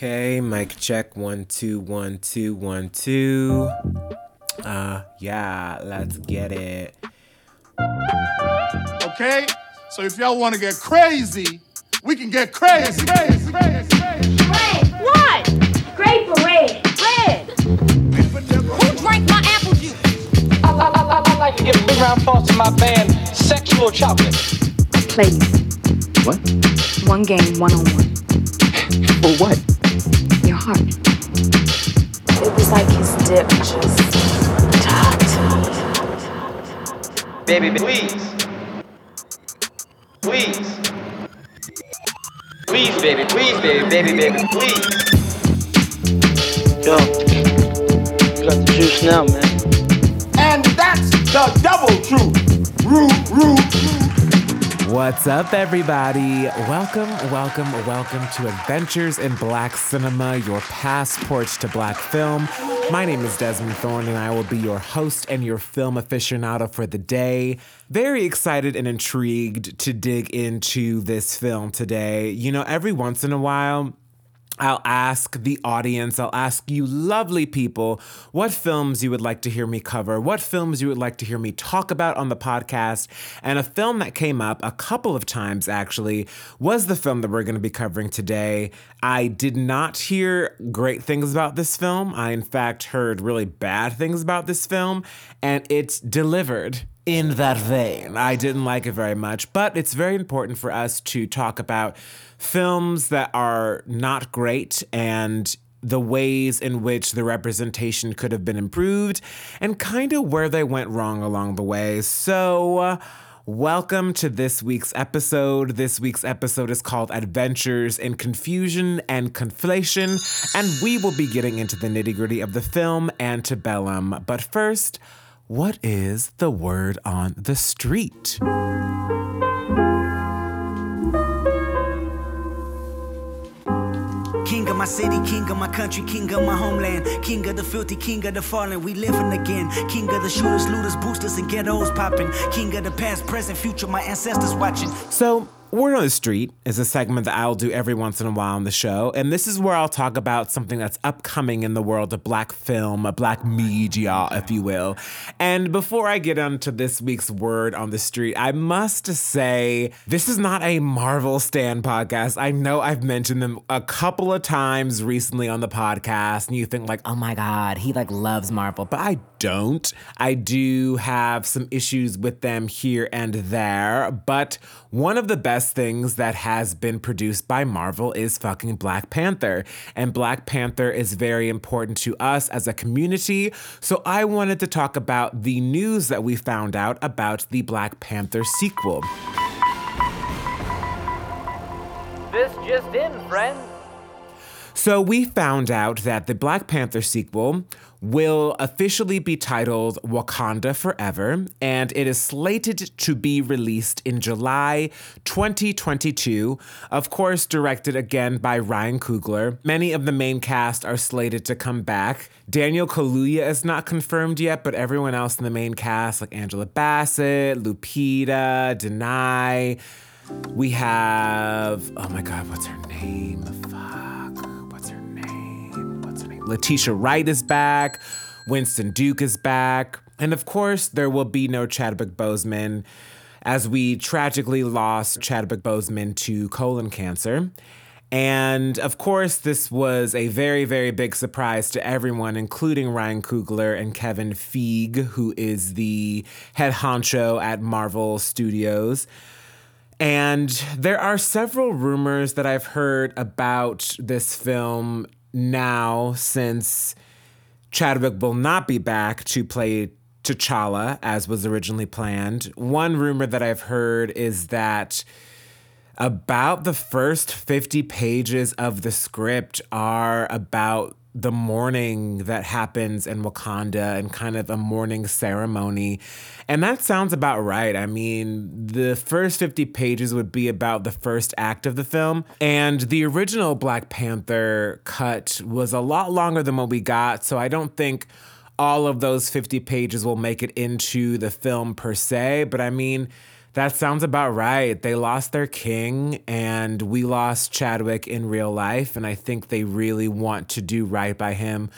Okay, mic check, 1 2 1 2 1 2. Yeah, let's get it. Okay, so if y'all want to get crazy, we can get crazy. Crazy. What? Grape or red? Red. Who drank my apple juice? I'd like to give a big round of applause to my band, Sexual Chocolate. Ladies. What? One game, 1-on-1. For what? Your heart. It was like his dip just... Baby, please. Please, baby, please. Yo, you got the juice now, man. And that's the double truth. What's up, everybody? Welcome to Adventures in Black Cinema, your passport to Black film. My name is Desmond Thorne, and I will be your host and your film aficionado for the day. Very excited and intrigued to dig into this film today. You know, every once in a while, I'll ask the audience, I'll ask you lovely people, what films you would like to hear me cover, what films you would like to hear me talk about on the podcast. And a film that came up a couple of times, actually, was the film that we're going to be covering today. I did not hear great things about this film. I, in fact, heard really bad things about this film, and it's delivered in that vein. I didn't like it very much, but it's very important for us to talk about films that are not great and the ways in which the representation could have been improved and kind of where they went wrong along the way. So welcome to this week's episode. This week's episode is called Adventures in Confusion and Conflation, and we will be getting into the nitty-gritty of the film Antebellum. But first, what is the word on the street? King of my city, king of my country, king of my homeland, king of the filthy, king of the fallen, we living again, king of the shooters, looters, boosters, and ghettos popping, king of the past, present, future, my ancestors watching. So, Word on the Street is a segment that I'll do every once in a while on the show, and this is where I'll talk about something that's upcoming in the world of Black film, Black media, if you will. And before I get onto this week's Word on the Street, I must say, this is not a Marvel stan podcast. I know I've mentioned them a couple of times recently on the podcast, and you think like, oh my God, he like loves Marvel, but I don't. I do have some issues with them here and there, but one of the best things that has been produced by Marvel is fucking Black Panther. And Black Panther is very important to us as a community. So I wanted to talk about the news that we found out about the Black Panther sequel. This just in, friends. So we found out that the Black Panther sequel will officially be titled Wakanda Forever, and it is slated to be released in July 2022. Of course, directed again by Ryan Coogler. Many of the main cast are slated to come back. Daniel Kaluuya is not confirmed yet, but everyone else in the main cast, like Angela Bassett, Lupita, Danai. We have, oh my God, what's her name? Letitia Wright is back, Winston Duke is back, and of course, there will be no Chadwick Boseman, as we tragically lost Chadwick Boseman to colon cancer. And of course, this was a very, very big surprise to everyone, including Ryan Coogler and Kevin Feige, who is the head honcho at Marvel Studios. And there are several rumors that I've heard about this film now, since Chadwick will not be back to play T'Challa as was originally planned. One rumor that I've heard is that about the first 50 pages of the script are about the mourning that happens in Wakanda and kind of a mourning ceremony. And that sounds about right. I mean, the first 50 pages would be about the first act of the film. And the original Black Panther cut was a lot longer than what we got. So I don't think all of those 50 pages will make it into the film per se. But I mean, That sounds about right. They lost their king, and we lost Chadwick in real life. And I think they really want to do right by him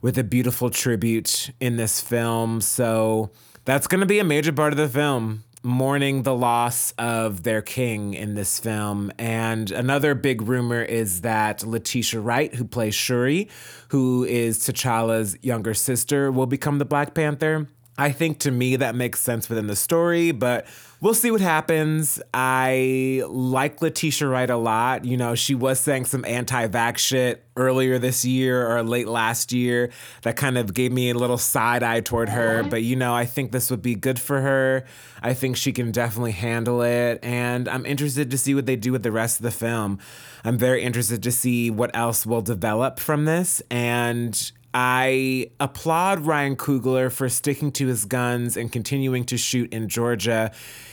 with a beautiful tribute in this film. So that's going to be a major part of the film, mourning the loss of their king in this film. And another big rumor is that Letitia Wright, who plays Shuri, who is T'Challa's younger sister, will become the Black Panther. I think, to me, that makes sense within the story, but we'll see what happens. I like Letitia Wright a lot. You know, she was saying some anti-vax shit earlier this year or late last year that kind of gave me a little side eye toward her. But, you know, I think this would be good for her. I think she can definitely handle it. And I'm interested to see what they do with the rest of the film. I'm very interested to see what else will develop from this. And I applaud Ryan Coogler for sticking to his guns and continuing to shoot in Georgia,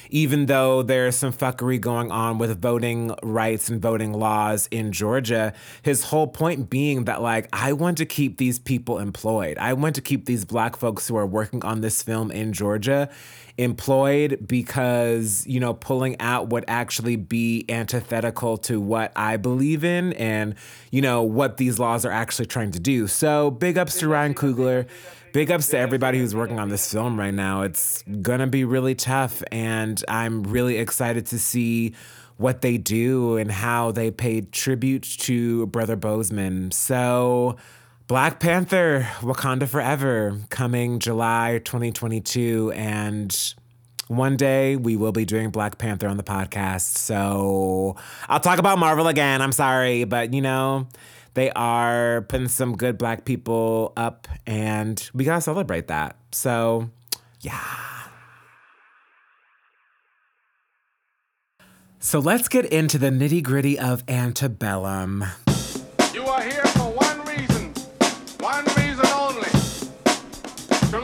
even though there's some fuckery going on with voting rights and voting laws in Georgia. His whole point being that, like, I want to keep these people employed. I want to keep these Black folks who are working on this film in Georgia employed, because, you know, pulling out would actually be antithetical to what I believe in and, you know, what these laws are actually trying to do. So big ups to Ryan Coogler. Big ups to everybody who's working on this film right now. It's going to be really tough, and I'm really excited to see what they do and how they paid tribute to Brother Boseman. So Black Panther, Wakanda Forever, coming July 2022, and one day we will be doing Black Panther on the podcast. So I'll talk about Marvel again. I'm sorry, but, you know, they are putting some good Black people up, and we gotta celebrate that. So, yeah. So let's get into the nitty-gritty of Antebellum. You are here for one reason only, to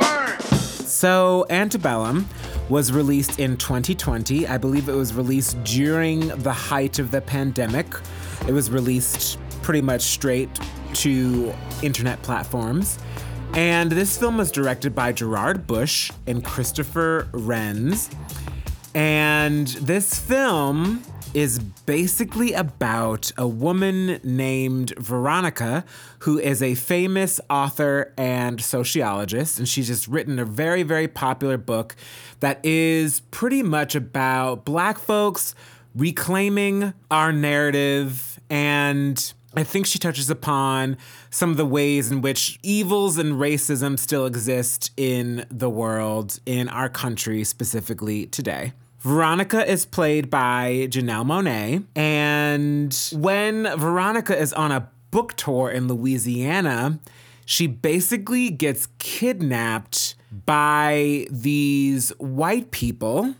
learn. So, Antebellum was released in 2020. I believe it was released during the height of the pandemic. It was released pretty much straight to internet platforms. And this film was directed by Gerard Bush and Christopher Renz. And this film is basically about a woman named Veronica, who is a famous author and sociologist. And she's just written a very, very popular book that is pretty much about Black folks reclaiming our narrative. And I think she touches upon some of the ways in which evils and racism still exist in the world, in our country specifically today. Veronica is played by Janelle Monae, and when Veronica is on a book tour in Louisiana, she basically gets kidnapped by these white people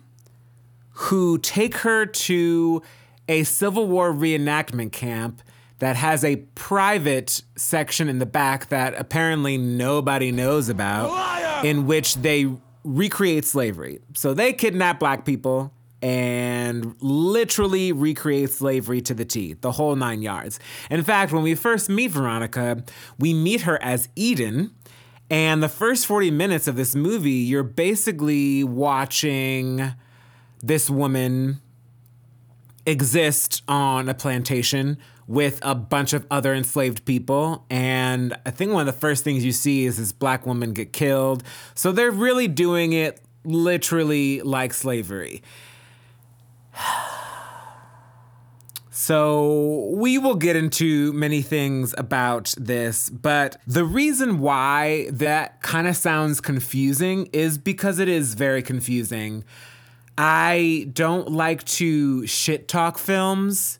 who take her to a Civil War reenactment camp that has a private section in the back that apparently nobody knows about, liar, in which they recreate slavery. So they kidnap Black people and literally recreate slavery to the T, the whole nine yards. In fact, when we first meet Veronica, we meet her as Eden. And the first 40 minutes of this movie, you're basically watching this woman exist on a plantation with a bunch of other enslaved people. And I think one of the first things you see is this Black woman get killed. So they're really doing it literally like slavery. So we will get into many things about this, but the reason why that kind of sounds confusing is because it is very confusing. I don't like to shit talk films.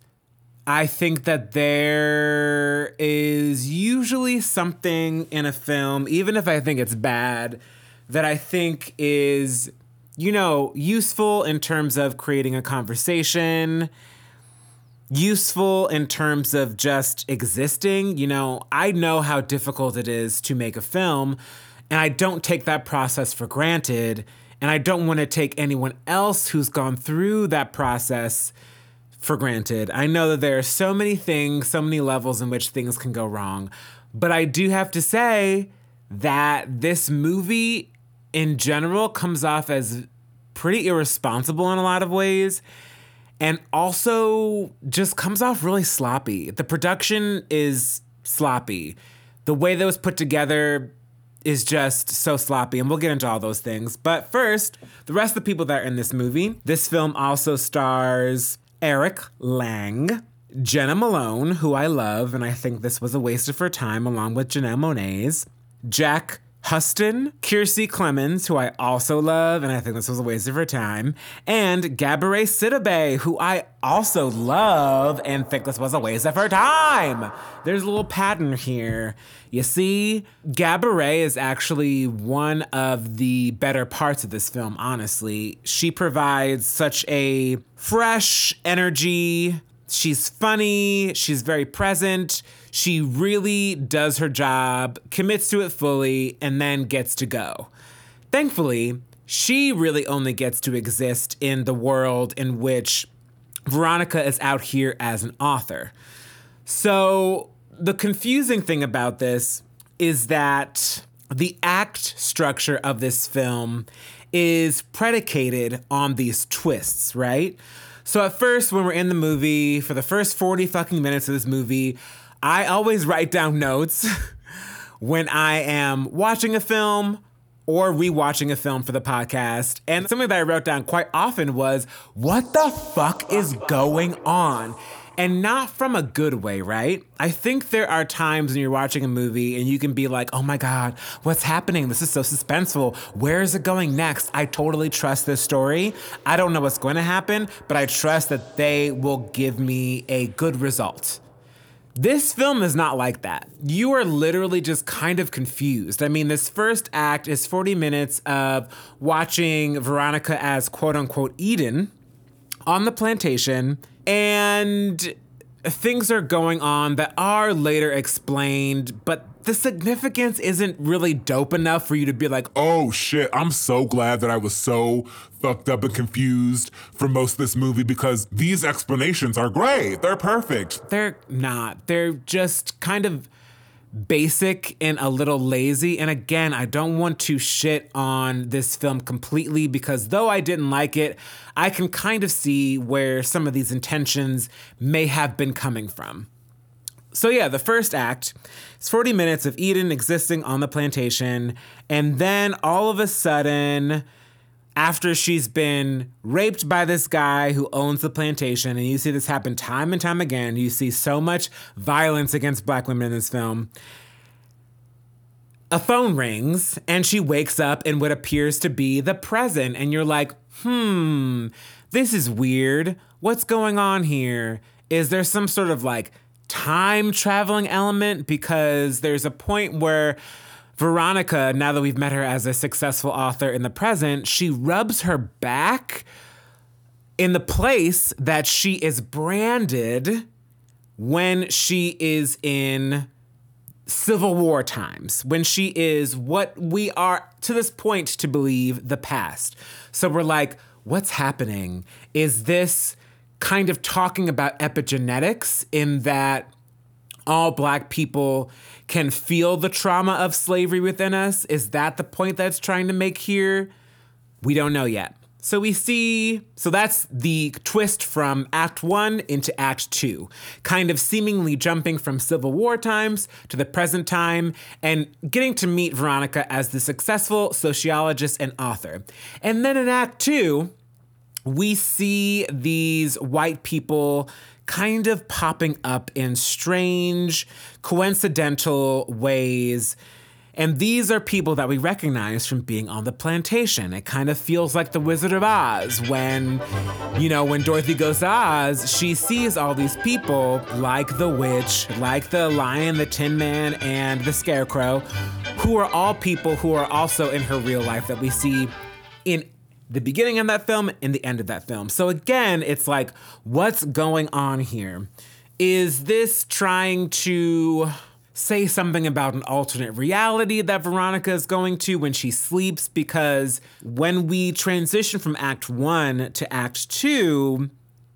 I think that there is usually something in a film, even if I think it's bad, that I think is, you know, useful in terms of creating a conversation, useful in terms of just existing. You know, I know how difficult it is to make a film, and I don't take that process for granted, and I don't want to take anyone else who's gone through that process for granted. I know that there are so many things, so many levels in which things can go wrong. But I do have to say that this movie in general comes off as pretty irresponsible in a lot of ways, and also just comes off really sloppy. The production is sloppy. The way that was put together is just so sloppy, and we'll get into all those things. But first, the rest of the people that are in this movie. This film also stars Eric Lang, Jenna Malone, who I love, and I think this was a waste of her time, along with Janelle Monae's, Jack Huston, Kiersey Clemons, who I also love, and I think this was a waste of her time, and Gabourey Sidibe, who I also love and think this was a waste of her time. There's a little pattern here. You see, Gabourey is actually one of the better parts of this film, honestly. She provides such a fresh energy. She's funny. She's very present. She really does her job, commits to it fully, and then gets to go. Thankfully, she really only gets to exist in the world in which Veronica is out here as an author. So the confusing thing about this is that the act structure of this film is predicated on these twists, right? So at first, when we're in the movie, for the first 40 fucking minutes of this movie, I always write down notes when I am watching a film or rewatching a film for the podcast. And something that I wrote down quite often was, what the fuck is going on? And not from a good way, right? I think there are times when you're watching a movie and you can be like, oh my God, what's happening? This is so suspenseful. Where is it going next? I totally trust this story. I don't know what's going to happen, but I trust that they will give me a good result. This film is not like that. You are literally just kind of confused. I mean, this first act is 40 minutes of watching Veronica as quote unquote Eden on the plantation, and things are going on that are later explained, but the significance isn't really dope enough for you to be like, oh shit, I'm so glad that I was so fucked up and confused for most of this movie because these explanations are great. They're perfect. They're not. They're just kind of basic and a little lazy. And again, I don't want to shit on this film completely because though I didn't like it, I can kind of see where some of these intentions may have been coming from. So yeah, the first act is 40 minutes of Eden existing on the plantation. And then all of a sudden, after she's been raped by this guy who owns the plantation, and you see this happen time and time again, you see so much violence against Black women in this film, a phone rings, and she wakes up in what appears to be the present, and you're like, this is weird. What's going on here? Is there some sort of, like, time-traveling element? Because there's a point where Veronica, now that we've met her as a successful author in the present, she rubs her back in the place that she is branded when she is in Civil War times, when she is what we are to this point to believe the past. So we're like, what's happening? Is this kind of talking about epigenetics in that all Black people can feel the trauma of slavery within us? Is that the point that's trying to make here? We don't know yet. So that's the twist from Act 1 into Act 2, kind of seemingly jumping from Civil War times to the present time and getting to meet Veronica as the successful sociologist and author. And then in Act 2, we see these white people kind of popping up in strange, coincidental ways. And these are people that we recognize from being on the plantation. It kind of feels like the Wizard of Oz when Dorothy goes to Oz, she sees all these people like the witch, like the lion, the Tin Man, and the Scarecrow, who are all people who are also in her real life that we see in the beginning of that film and the end of that film. So again, it's like, what's going on here? Is this trying to say something about an alternate reality that Veronica is going to when she sleeps? Because when we transition from Act 1 to Act 2,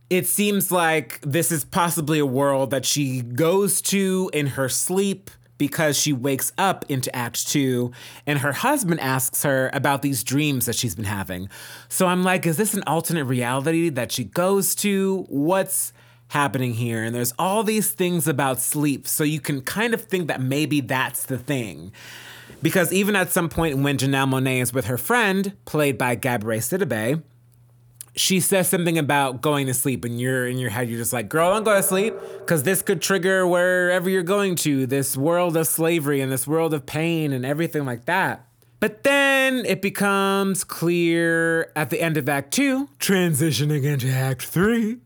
it seems like this is possibly a world that she goes to in her sleep because she wakes up into Act 2 and her husband asks her about these dreams that she's been having. So I'm like, is this an alternate reality that she goes to? What's happening here? And there's all these things about sleep. So you can kind of think that maybe that's the thing. Because even at some point when Janelle Monae is with her friend, played by Gabourey Sidibe, she says something about going to sleep, and you're in your head, you're just like, girl, don't go to sleep, because this could trigger wherever you're going to, this world of slavery and this world of pain and everything like that. But then it becomes clear at the end of Act 2, transitioning into Act 3,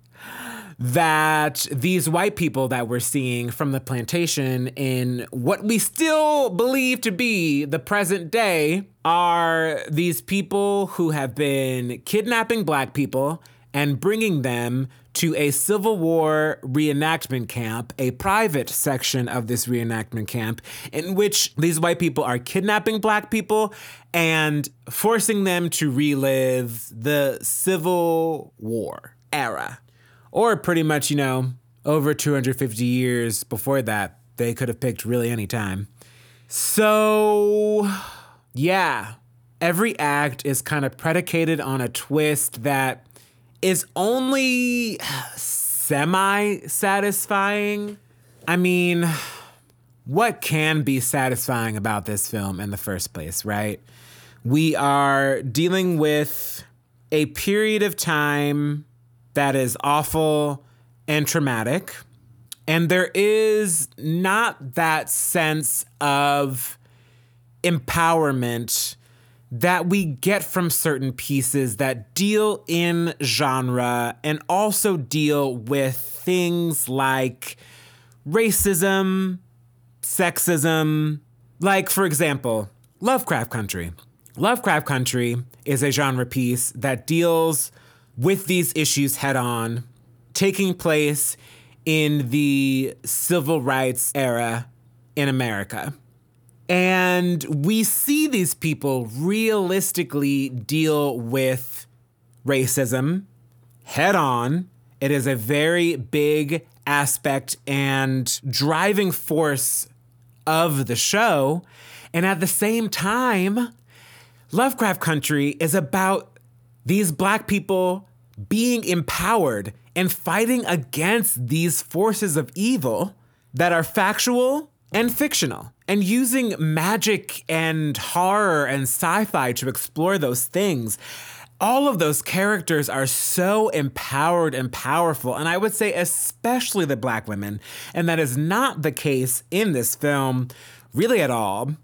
that these white people that we're seeing from the plantation in what we still believe to be the present day are these people who have been kidnapping Black people and bringing them to a Civil War reenactment camp, a private section of this reenactment camp, in which these white people are kidnapping Black people and forcing them to relive the Civil War era. Or pretty much, you know, over 250 years before that, they could have picked really any time. So, yeah, every act is kind of predicated on a twist that is only semi-satisfying. I mean, what can be satisfying about this film in the first place, right? We are dealing with a period of time that is awful and traumatic. And there is not that sense of empowerment that we get from certain pieces that deal in genre and also deal with things like racism, sexism. Like, for example, Lovecraft Country. Lovecraft Country is a genre piece that deals with these issues head on, taking place in the civil rights era in America. And we see these people realistically deal with racism head on. It is a very big aspect and driving force of the show. And at the same time, Lovecraft Country is about these Black people being empowered and fighting against these forces of evil that are factual and fictional, and using magic and horror and sci-fi to explore those things. All of those characters are so empowered and powerful, and I would say especially the Black women, and that is not the case in this film really at all.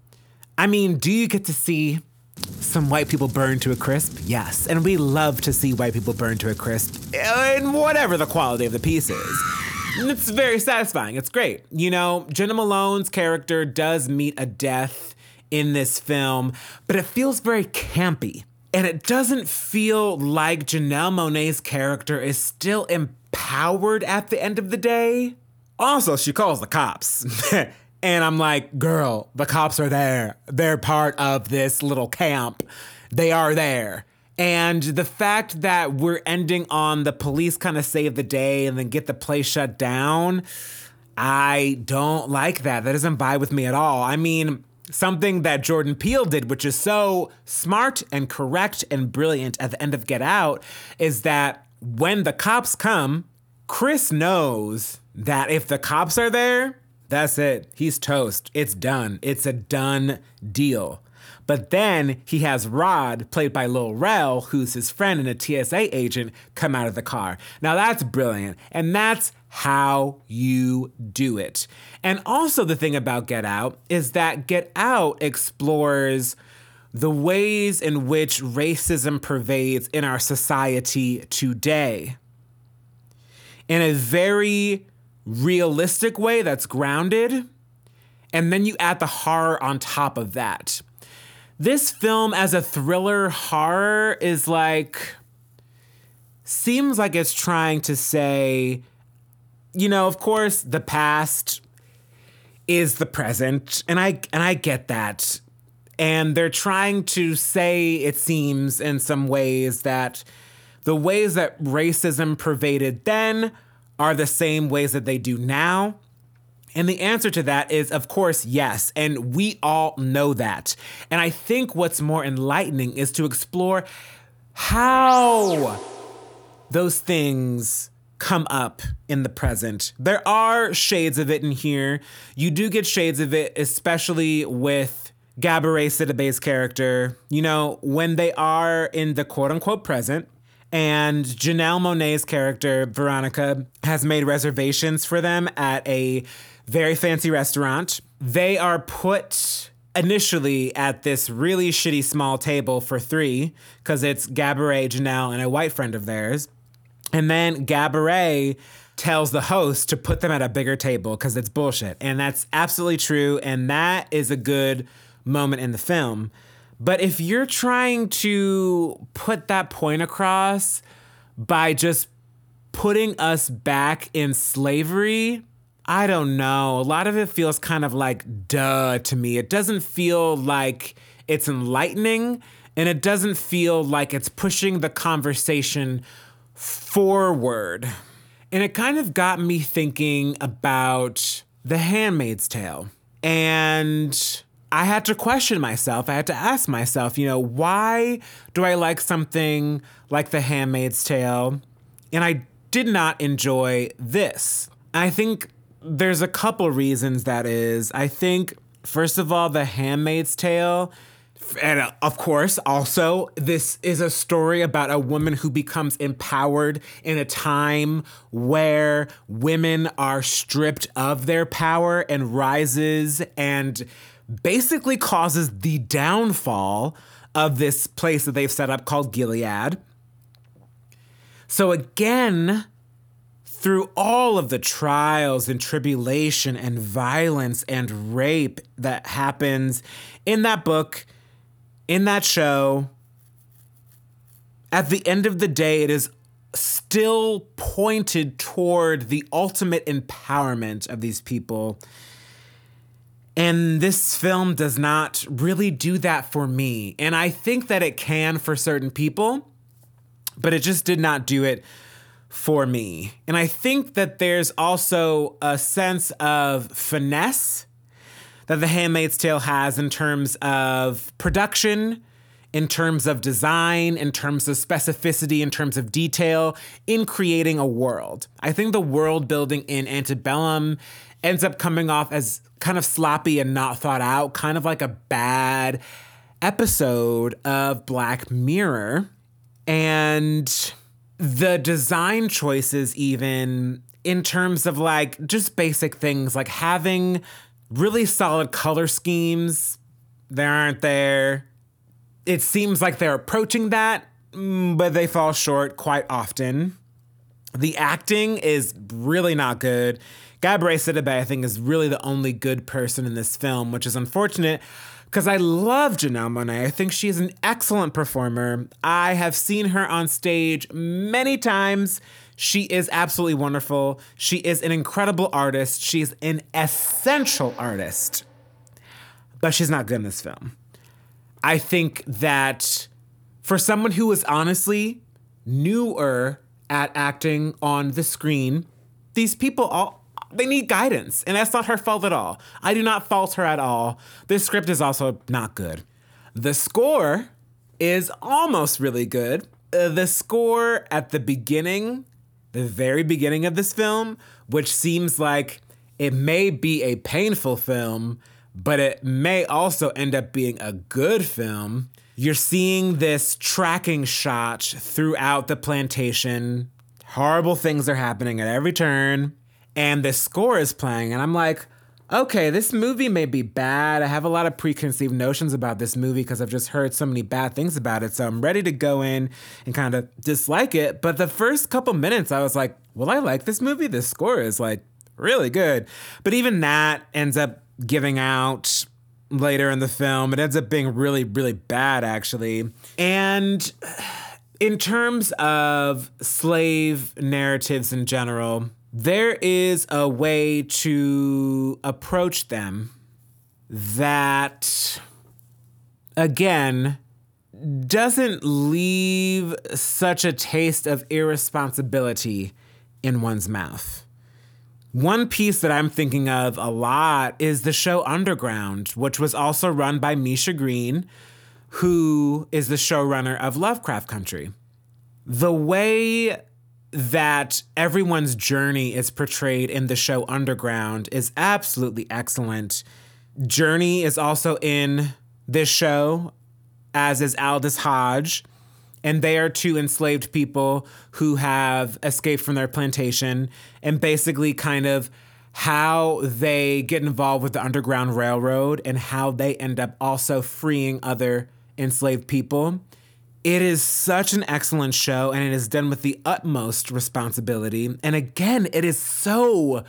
I mean, do you get to see some white people burned to a crisp? Yes. And we love to see white people burned to a crisp in whatever the quality of the piece is. And it's very satisfying. It's great. You know, Jenna Malone's character does meet a death in this film, but it feels very campy. And it doesn't feel like Janelle Monae's character is still empowered at the end of the day. Also, she calls the cops. And I'm like, girl, the cops are there. They're part of this little camp. They are there. And the fact that we're ending on the police kind of save the day and then get the place shut down, I don't like that. That doesn't vibe with me at all. I mean, something that Jordan Peele did, which is so smart and correct and brilliant at the end of Get Out, is that when the cops come, Chris knows that if the cops are there, that's it. He's toast. It's done. It's a done deal. But then he has Rod, played by Lil Rel, who's his friend and a TSA agent, come out of the car. Now that's brilliant. And that's how you do it. And also the thing about Get Out is that Get Out explores the ways in which racism pervades in our society today in a very realistic way that's grounded, and then you add the horror on top of that. This film as a thriller horror is like, seems like it's trying to say, you know, of course the past is the present, and I get that. And they're trying to say, it seems in some ways, that the ways that racism pervaded then are the same ways that they do now. And the answer to that is, of course, yes. And we all know that. And I think what's more enlightening is to explore how those things come up in the present. There are shades of it in here. You do get shades of it, especially with Gabourey Sidibe's character. You know, when they are in the quote unquote present, and Janelle Monae's character, Veronica, has made reservations for them at a very fancy restaurant. They are put initially at this really shitty small table for three, because it's Gabourey, Janelle, and a white friend of theirs. And then Gabourey tells the host to put them at a bigger table because it's bullshit. And that's absolutely true. And that is a good moment in the film. But if you're trying to put that point across by just putting us back in slavery, I don't know. A lot of it feels kind of like duh to me. It doesn't feel like it's enlightening, and it doesn't feel like it's pushing the conversation forward. And it kind of got me thinking about The Handmaid's Tale. And I had to question myself. I had to ask myself, you know, why do I like something like The Handmaid's Tale? And I did not enjoy this. I think there's a couple reasons that is. I think, first of all, The Handmaid's Tale, and of course, also, this is a story about a woman who becomes empowered in a time where women are stripped of their power and rises and basically causes the downfall of this place that they've set up called Gilead. So again, through all of the trials and tribulation and violence and rape that happens in that book, in that show, at the end of the day, it is still pointed toward the ultimate empowerment of these people. And this film does not really do that for me. And I think that it can for certain people, but it just did not do it for me. And I think that there's also a sense of finesse that The Handmaid's Tale has in terms of production, in terms of design, in terms of specificity, in terms of detail, in creating a world. I think the world building in Antebellum ends up coming off as kind of sloppy and not thought out, kind of like a bad episode of Black Mirror. And the design choices, even in terms of like just basic things, like having really solid color schemes, they aren't there. It seems like they're approaching that, but they fall short quite often. The acting is really not good. Gabourey Sidibe, I think, is really the only good person in this film, which is unfortunate because I love Janelle Monae. I think she's an excellent performer. I have seen her on stage many times. She is absolutely wonderful. She is an incredible artist. She's an essential artist, but she's not good in this film. I think that for someone who is honestly newer at acting on the screen, these people they need guidance, and that's not her fault at all. I do not fault her at all. This script is also not good. The score is almost really good. The score at the beginning, the very beginning of this film, which seems like it may be a painful film, but it may also end up being a good film. You're seeing this tracking shot throughout the plantation. Horrible things are happening at every turn. And the score is playing, and I'm like, okay, this movie may be bad. I have a lot of preconceived notions about this movie because I've just heard so many bad things about it, so I'm ready to go in and kind of dislike it. But the first couple minutes, I was like, well, I like this movie. This score is, like, really good. But even that ends up giving out later in the film. It ends up being really, really bad, actually. And in terms of slave narratives in general, there is a way to approach them that, again, doesn't leave such a taste of irresponsibility in one's mouth. One piece that I'm thinking of a lot is the show Underground, which was also run by Misha Green, who is the showrunner of Lovecraft Country. The way that everyone's journey is portrayed in the show Underground is absolutely excellent. Journey is also in this show, as is Aldous Hodge. And they are two enslaved people who have escaped from their plantation, and basically kind of how they get involved with the Underground Railroad and how they end up also freeing other enslaved people. It is such an excellent show, and it is done with the utmost responsibility. And again, it is so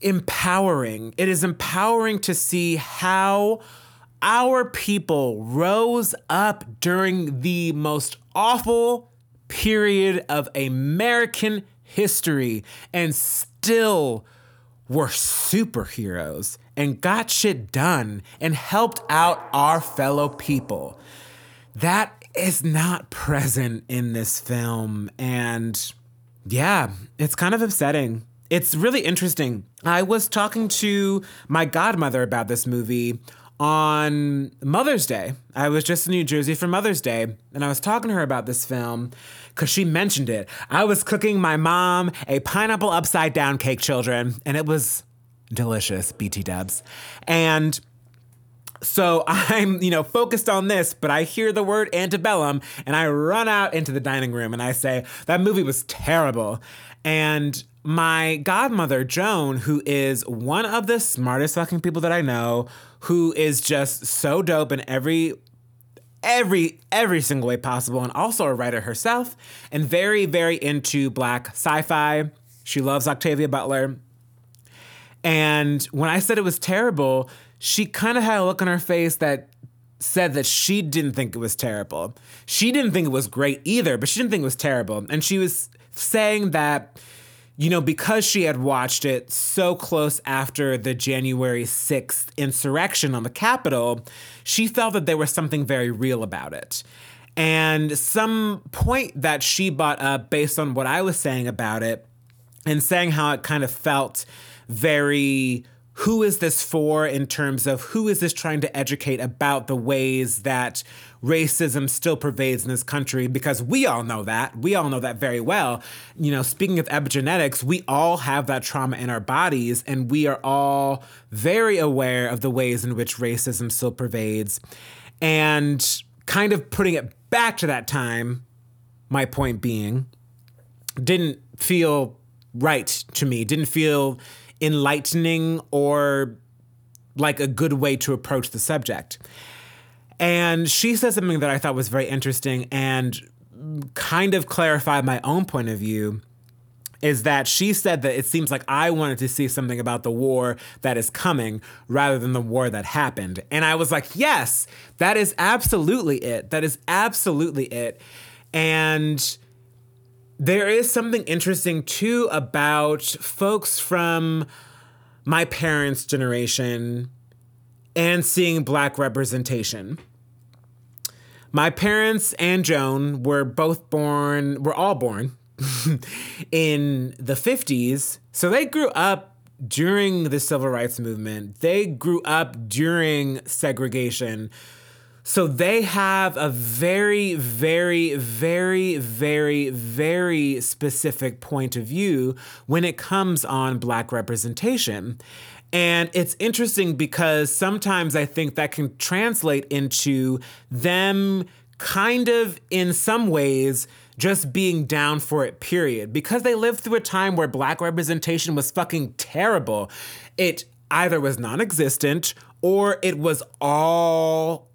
empowering. It is empowering to see how our people rose up during the most awful period of American history and still were superheroes and got shit done and helped out our fellow people. That is not present in this film. And yeah, it's kind of upsetting. It's really interesting. I was talking to my godmother about this movie on Mother's Day. I was just in New Jersey for Mother's Day, and I was talking to her about this film because she mentioned it. I was cooking my mom a pineapple upside down cake, children, and it was delicious, BT dubs. And so I'm, focused on this, but I hear the word Antebellum, and I run out into the dining room, and I say, that movie was terrible. And my godmother, Joan, who is one of the smartest fucking people that I know, who is just so dope in every single way possible, and also a writer herself, and very, very into Black sci-fi. She loves Octavia Butler. And when I said it was terrible, she kind of had a look on her face that said that she didn't think it was terrible. She didn't think it was great either, but she didn't think it was terrible. And she was saying that, because she had watched it so close after the January 6th insurrection on the Capitol, she felt that there was something very real about it. And some point that she brought up based on what I was saying about it, and saying how it kind of felt very, who is this for, in terms of who is this trying to educate about the ways that racism still pervades in this country, because we all know that. We all know that very well. Speaking of epigenetics, we all have that trauma in our bodies, and we are all very aware of the ways in which racism still pervades. And kind of putting it back to that time, my point being, didn't feel right to me, didn't feel enlightening or like a good way to approach the subject. And she said something that I thought was very interesting and kind of clarified my own point of view, is that she said that it seems like I wanted to see something about the war that is coming rather than the war that happened. And I was like, yes, that is absolutely it. That is absolutely it. And there is something interesting, too, about folks from my parents' generation and seeing Black representation. My parents and Joan were all born in the 50s. So they grew up during the Civil Rights Movement. They grew up during segregation. So they have a very, very, very, very, very specific point of view when it comes on Black representation. And it's interesting because sometimes I think that can translate into them kind of, in some ways, just being down for it, period. Because they lived through a time where Black representation was fucking terrible. It either was non-existent or it was all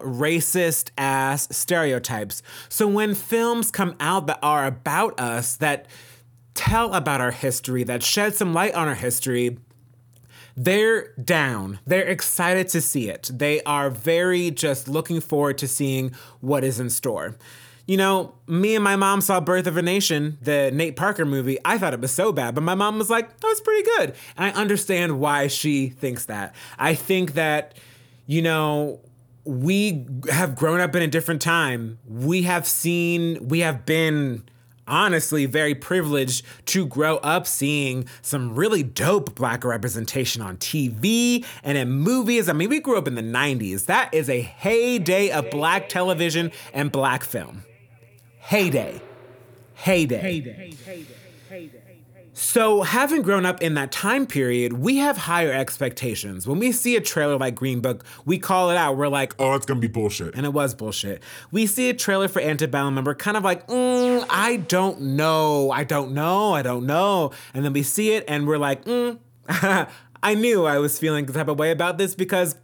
racist ass stereotypes. So when films come out that are about us, that tell about our history, that shed some light on our history, they're down. They're excited to see it. They are very just looking forward to seeing what is in store. Me and my mom saw Birth of a Nation, the Nate Parker movie. I thought it was so bad, but my mom was like, that was pretty good. And I understand why she thinks that. I think that, we have grown up in a different time. We have been honestly very privileged to grow up seeing some really dope Black representation on TV and in movies. I mean, we grew up in the 90s. That is a heyday of Black television and Black film. Heyday. So having grown up in that time period, we have higher expectations. When we see a trailer like Green Book, we call it out. We're like, oh, it's going to be bullshit. And it was bullshit. We see a trailer for Antebellum and we're kind of like, I don't know. And then we see it and we're like, I knew I was feeling the type of way about this because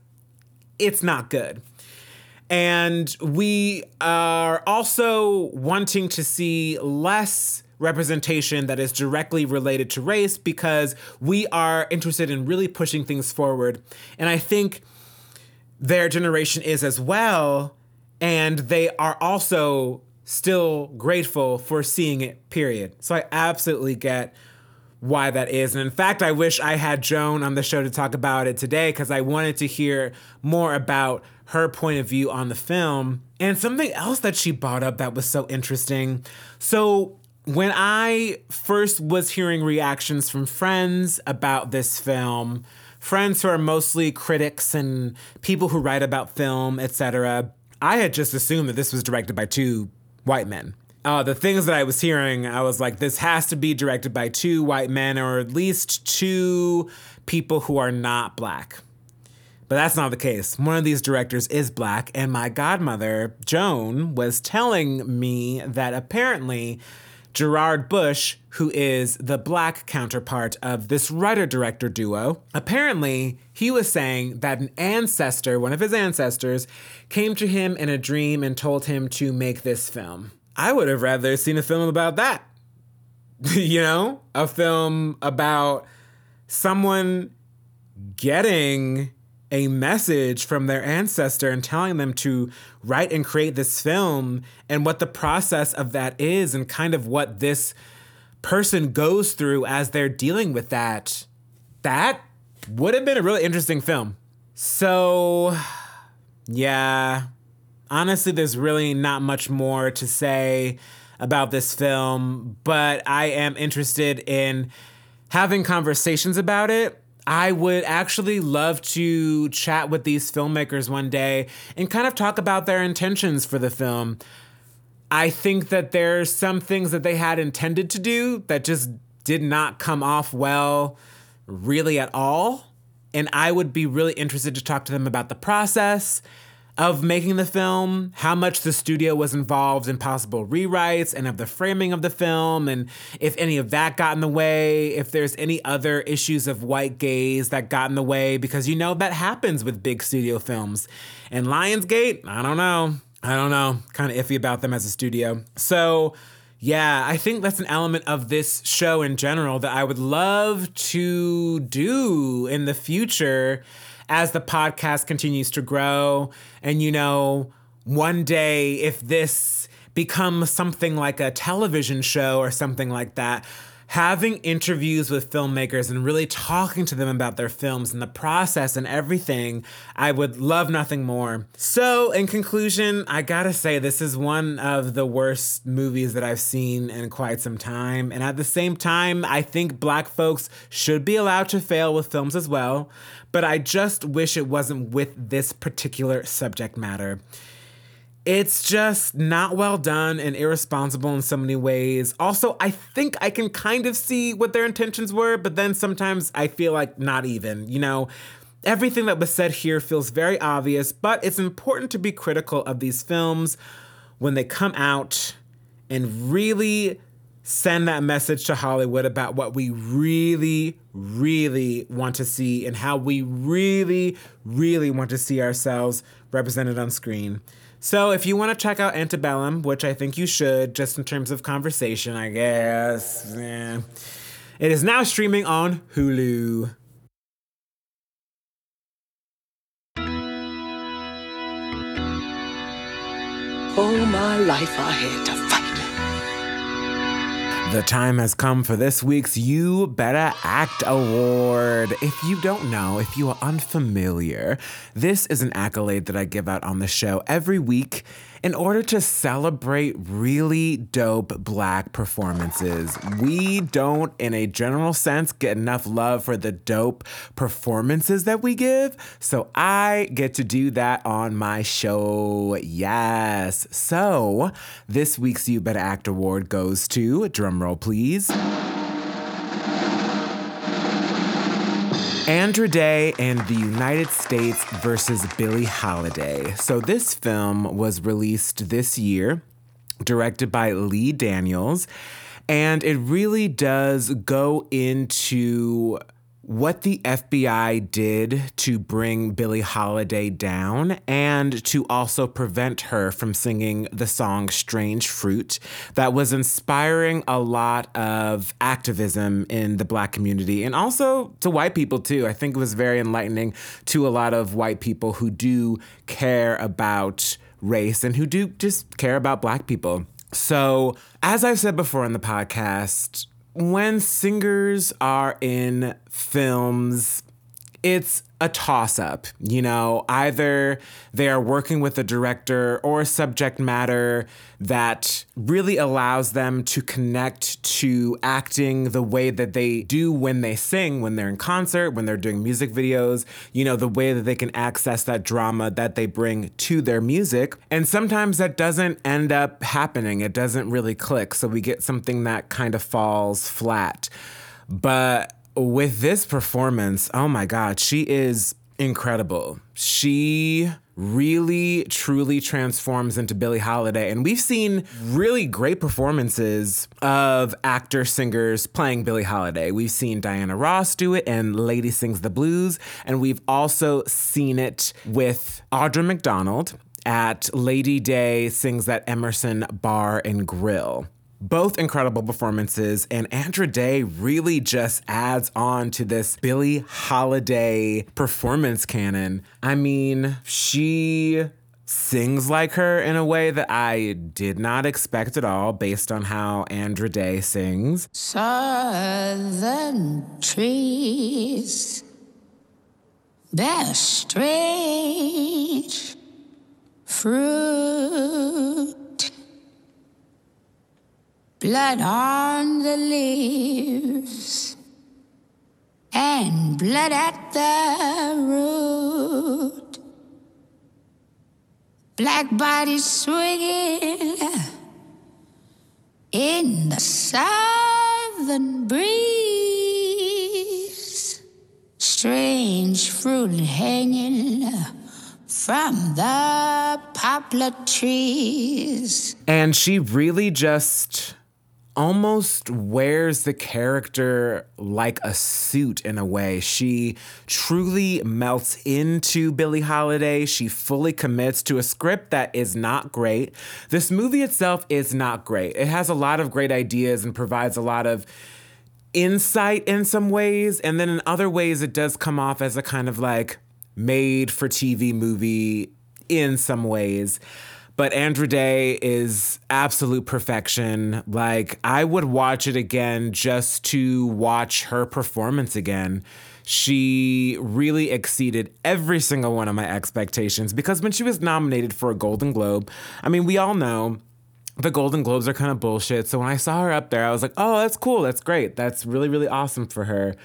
it's not good. And we are also wanting to see less representation that is directly related to race because we are interested in really pushing things forward. And I think their generation is as well. And they are also still grateful for seeing it, period. So I absolutely get why that is. And in fact, I wish I had Joan on the show to talk about it today because I wanted to hear more about her point of view on the film. And something else that she brought up that was so interesting. So when I first was hearing reactions from friends about this film, friends who are mostly critics and people who write about film, etc., I had just assumed that this was directed by two white men. The things that I was hearing, I was like, this has to be directed by two white men or at least two people who are not Black. But that's not the case. One of these directors is Black, and my godmother, Joan, was telling me that apparently Gerard Bush, who is the Black counterpart of this writer-director duo, apparently he was saying that an ancestor, one of his ancestors, came to him in a dream and told him to make this film. I would have rather seen a film about that. You know, a film about someone getting a message from their ancestor and telling them to write and create this film and what the process of that is and kind of what this person goes through as they're dealing with that. That would have been a really interesting film. So, yeah, honestly, there's really not much more to say about this film, but I am interested in having conversations about it. I would actually love to chat with these filmmakers one day and kind of talk about their intentions for the film. I think that there's some things that they had intended to do that just did not come off well really at all. And I would be really interested to talk to them about the process of making the film, how much the studio was involved in possible rewrites and of the framing of the film, and if any of that got in the way, if there's any other issues of white gaze that got in the way, because you know that happens with big studio films. And Lionsgate, I don't know, kind of iffy about them as a studio. So yeah, I think that's an element of this show in general that I would love to do in the future as the podcast continues to grow. And, you know, one day if this becomes something like a television show or something like that, having interviews with filmmakers and really talking to them about their films and the process and everything, I would love nothing more. So in conclusion, I gotta say this is one of the worst movies that I've seen in quite some time. And at the same time, I think Black folks should be allowed to fail with films as well. But I just wish it wasn't with this particular subject matter. It's just not well done and irresponsible in so many ways. Also, I think I can kind of see what their intentions were, but then sometimes I feel like not even, you know. Everything that was said here feels very obvious, but it's important to be critical of these films when they come out and really send that message to Hollywood about what we really, really want to see and how we really, really want to see ourselves represented on screen. So if you want to check out Antebellum, which I think you should, just in terms of conversation, I guess, it is now streaming on Hulu. All my life I had to fight. The time has come for this week's You Better Act Award. If you don't know, if you are unfamiliar, this is an accolade that I give out on the show every week. In order to celebrate really dope Black performances, we don't, in a general sense, get enough love for the dope performances that we give. So I get to do that on my show. Yes. So this week's You Better Act Award goes to, drumroll please, Andra Day and The United States versus Billie Holiday. So this film was released this year, directed by Lee Daniels, and it really does go into what the FBI did to bring Billie Holiday down and to also prevent her from singing the song Strange Fruit that was inspiring a lot of activism in the Black community and also to white people too. I think it was very enlightening to a lot of white people who do care about race and who do just care about Black people. So as I've said before on the podcast, when singers are in films, it's a toss-up, you know, either they are working with a director or a subject matter that really allows them to connect to acting the way that they do when they sing, when they're in concert, when they're doing music videos, you know, the way that they can access that drama that they bring to their music. And sometimes that doesn't end up happening. It doesn't really click. So we get something that kind of falls flat. But with this performance, oh my God, she is incredible. She really, truly transforms into Billie Holiday. And we've seen really great performances of actor singers playing Billie Holiday. We've seen Diana Ross do it in Lady Sings the Blues. And we've also seen it with Audra McDonald at Lady Day Sings that Emerson Bar and Grill. Both incredible performances, and Andra Day really just adds on to this Billie Holiday performance canon. I mean, she sings like her in a way that I did not expect at all based on how Andra Day sings. Southern trees, they're strange fruit. Blood on the leaves and blood at the root. Black bodies swinging in the southern breeze. Strange fruit hanging from the poplar trees. And she really just almost wears the character like a suit in a way. She truly melts into Billie Holiday. She fully commits to a script that is not great. This movie itself is not great. It has a lot of great ideas and provides a lot of insight in some ways. And then in other ways, it does come off as a kind of like made-for-TV movie in some ways. But Andra Day is absolute perfection. Like, I would watch it again just to watch her performance again. She really exceeded every single one of my expectations because when she was nominated for a Golden Globe, I mean, we all know the Golden Globes are kind of bullshit. So when I saw her up there, I was like, oh, that's cool. That's great. That's really, really awesome for her.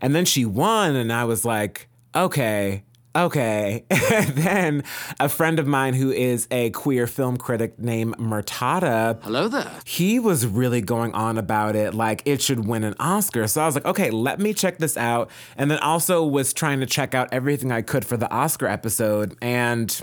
And then she won, and I was like, okay. Then a friend of mine who is a queer film critic named Murtada. Hello there. He was really going on about it, like it should win an Oscar. So I was like, okay, let me check this out. And then also was trying to check out everything I could for the Oscar episode. And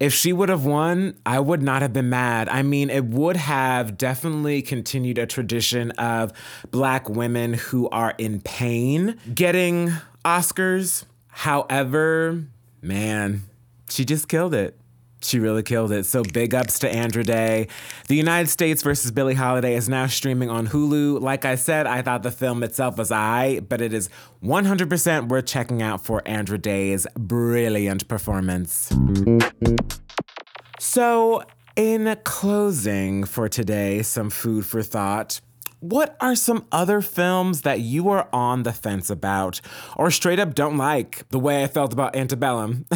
if she would have won, I would not have been mad. I mean, it would have definitely continued a tradition of Black women who are in pain getting Oscars. However, man, she just killed it. She really killed it. So big ups to Andra Day. The United States versus Billie Holiday is now streaming on Hulu. Like I said, I thought the film itself was aight, but it is 100% worth checking out for Andra Day's brilliant performance. So in closing for today, some food for thought. what are some other films that you are on the fence about or straight up don't like, the way I felt about Antebellum,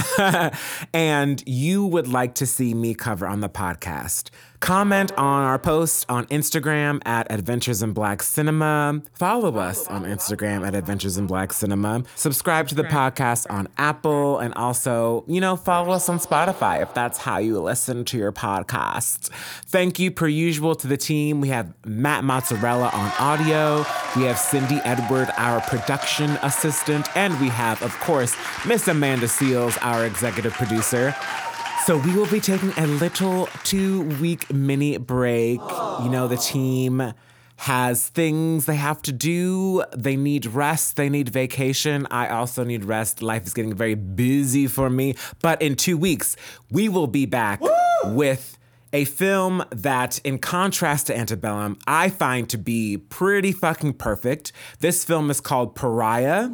and you would like to see me cover on the podcast? Comment on our post on Instagram at Adventures in Black Cinema. Follow us on Instagram at Adventures in Black Cinema. Subscribe to the podcast on Apple, and also, you know, follow us on Spotify if that's how you listen to your podcast. Thank you, per usual, to the team. We have Matt Mozzarella on audio. We have Cindy Edward, our production assistant. And we have, of course, Miss Amanda Seals, our executive producer. So we will be taking a little 2-week mini break. You know, the team has things they have to do. They need rest. They need vacation. I also need rest. Life is getting very busy for me. But in 2 weeks, we will be back with a film that, in contrast to Antebellum, I find to be pretty fucking perfect. This film is called Pariah.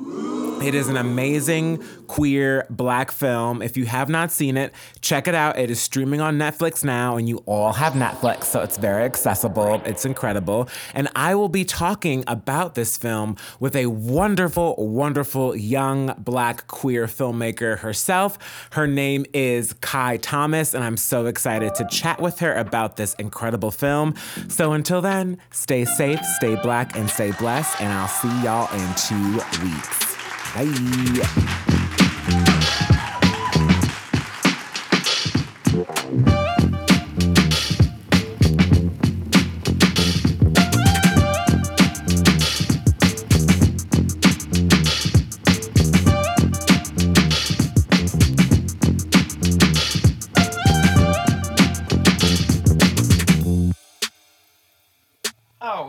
It is an amazing queer Black film. If you have not seen it, check it out. It is streaming on Netflix now, and you all have Netflix, so it's very accessible. It's incredible. And I will be talking about this film with a wonderful, wonderful young Black queer filmmaker herself. Her name is Kai Thomas, and I'm so excited to chat with her about this incredible film. So until then, stay safe, stay Black, and stay blessed, and I'll see y'all in 2 weeks. Bye.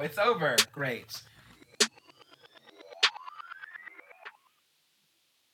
It's over. Great.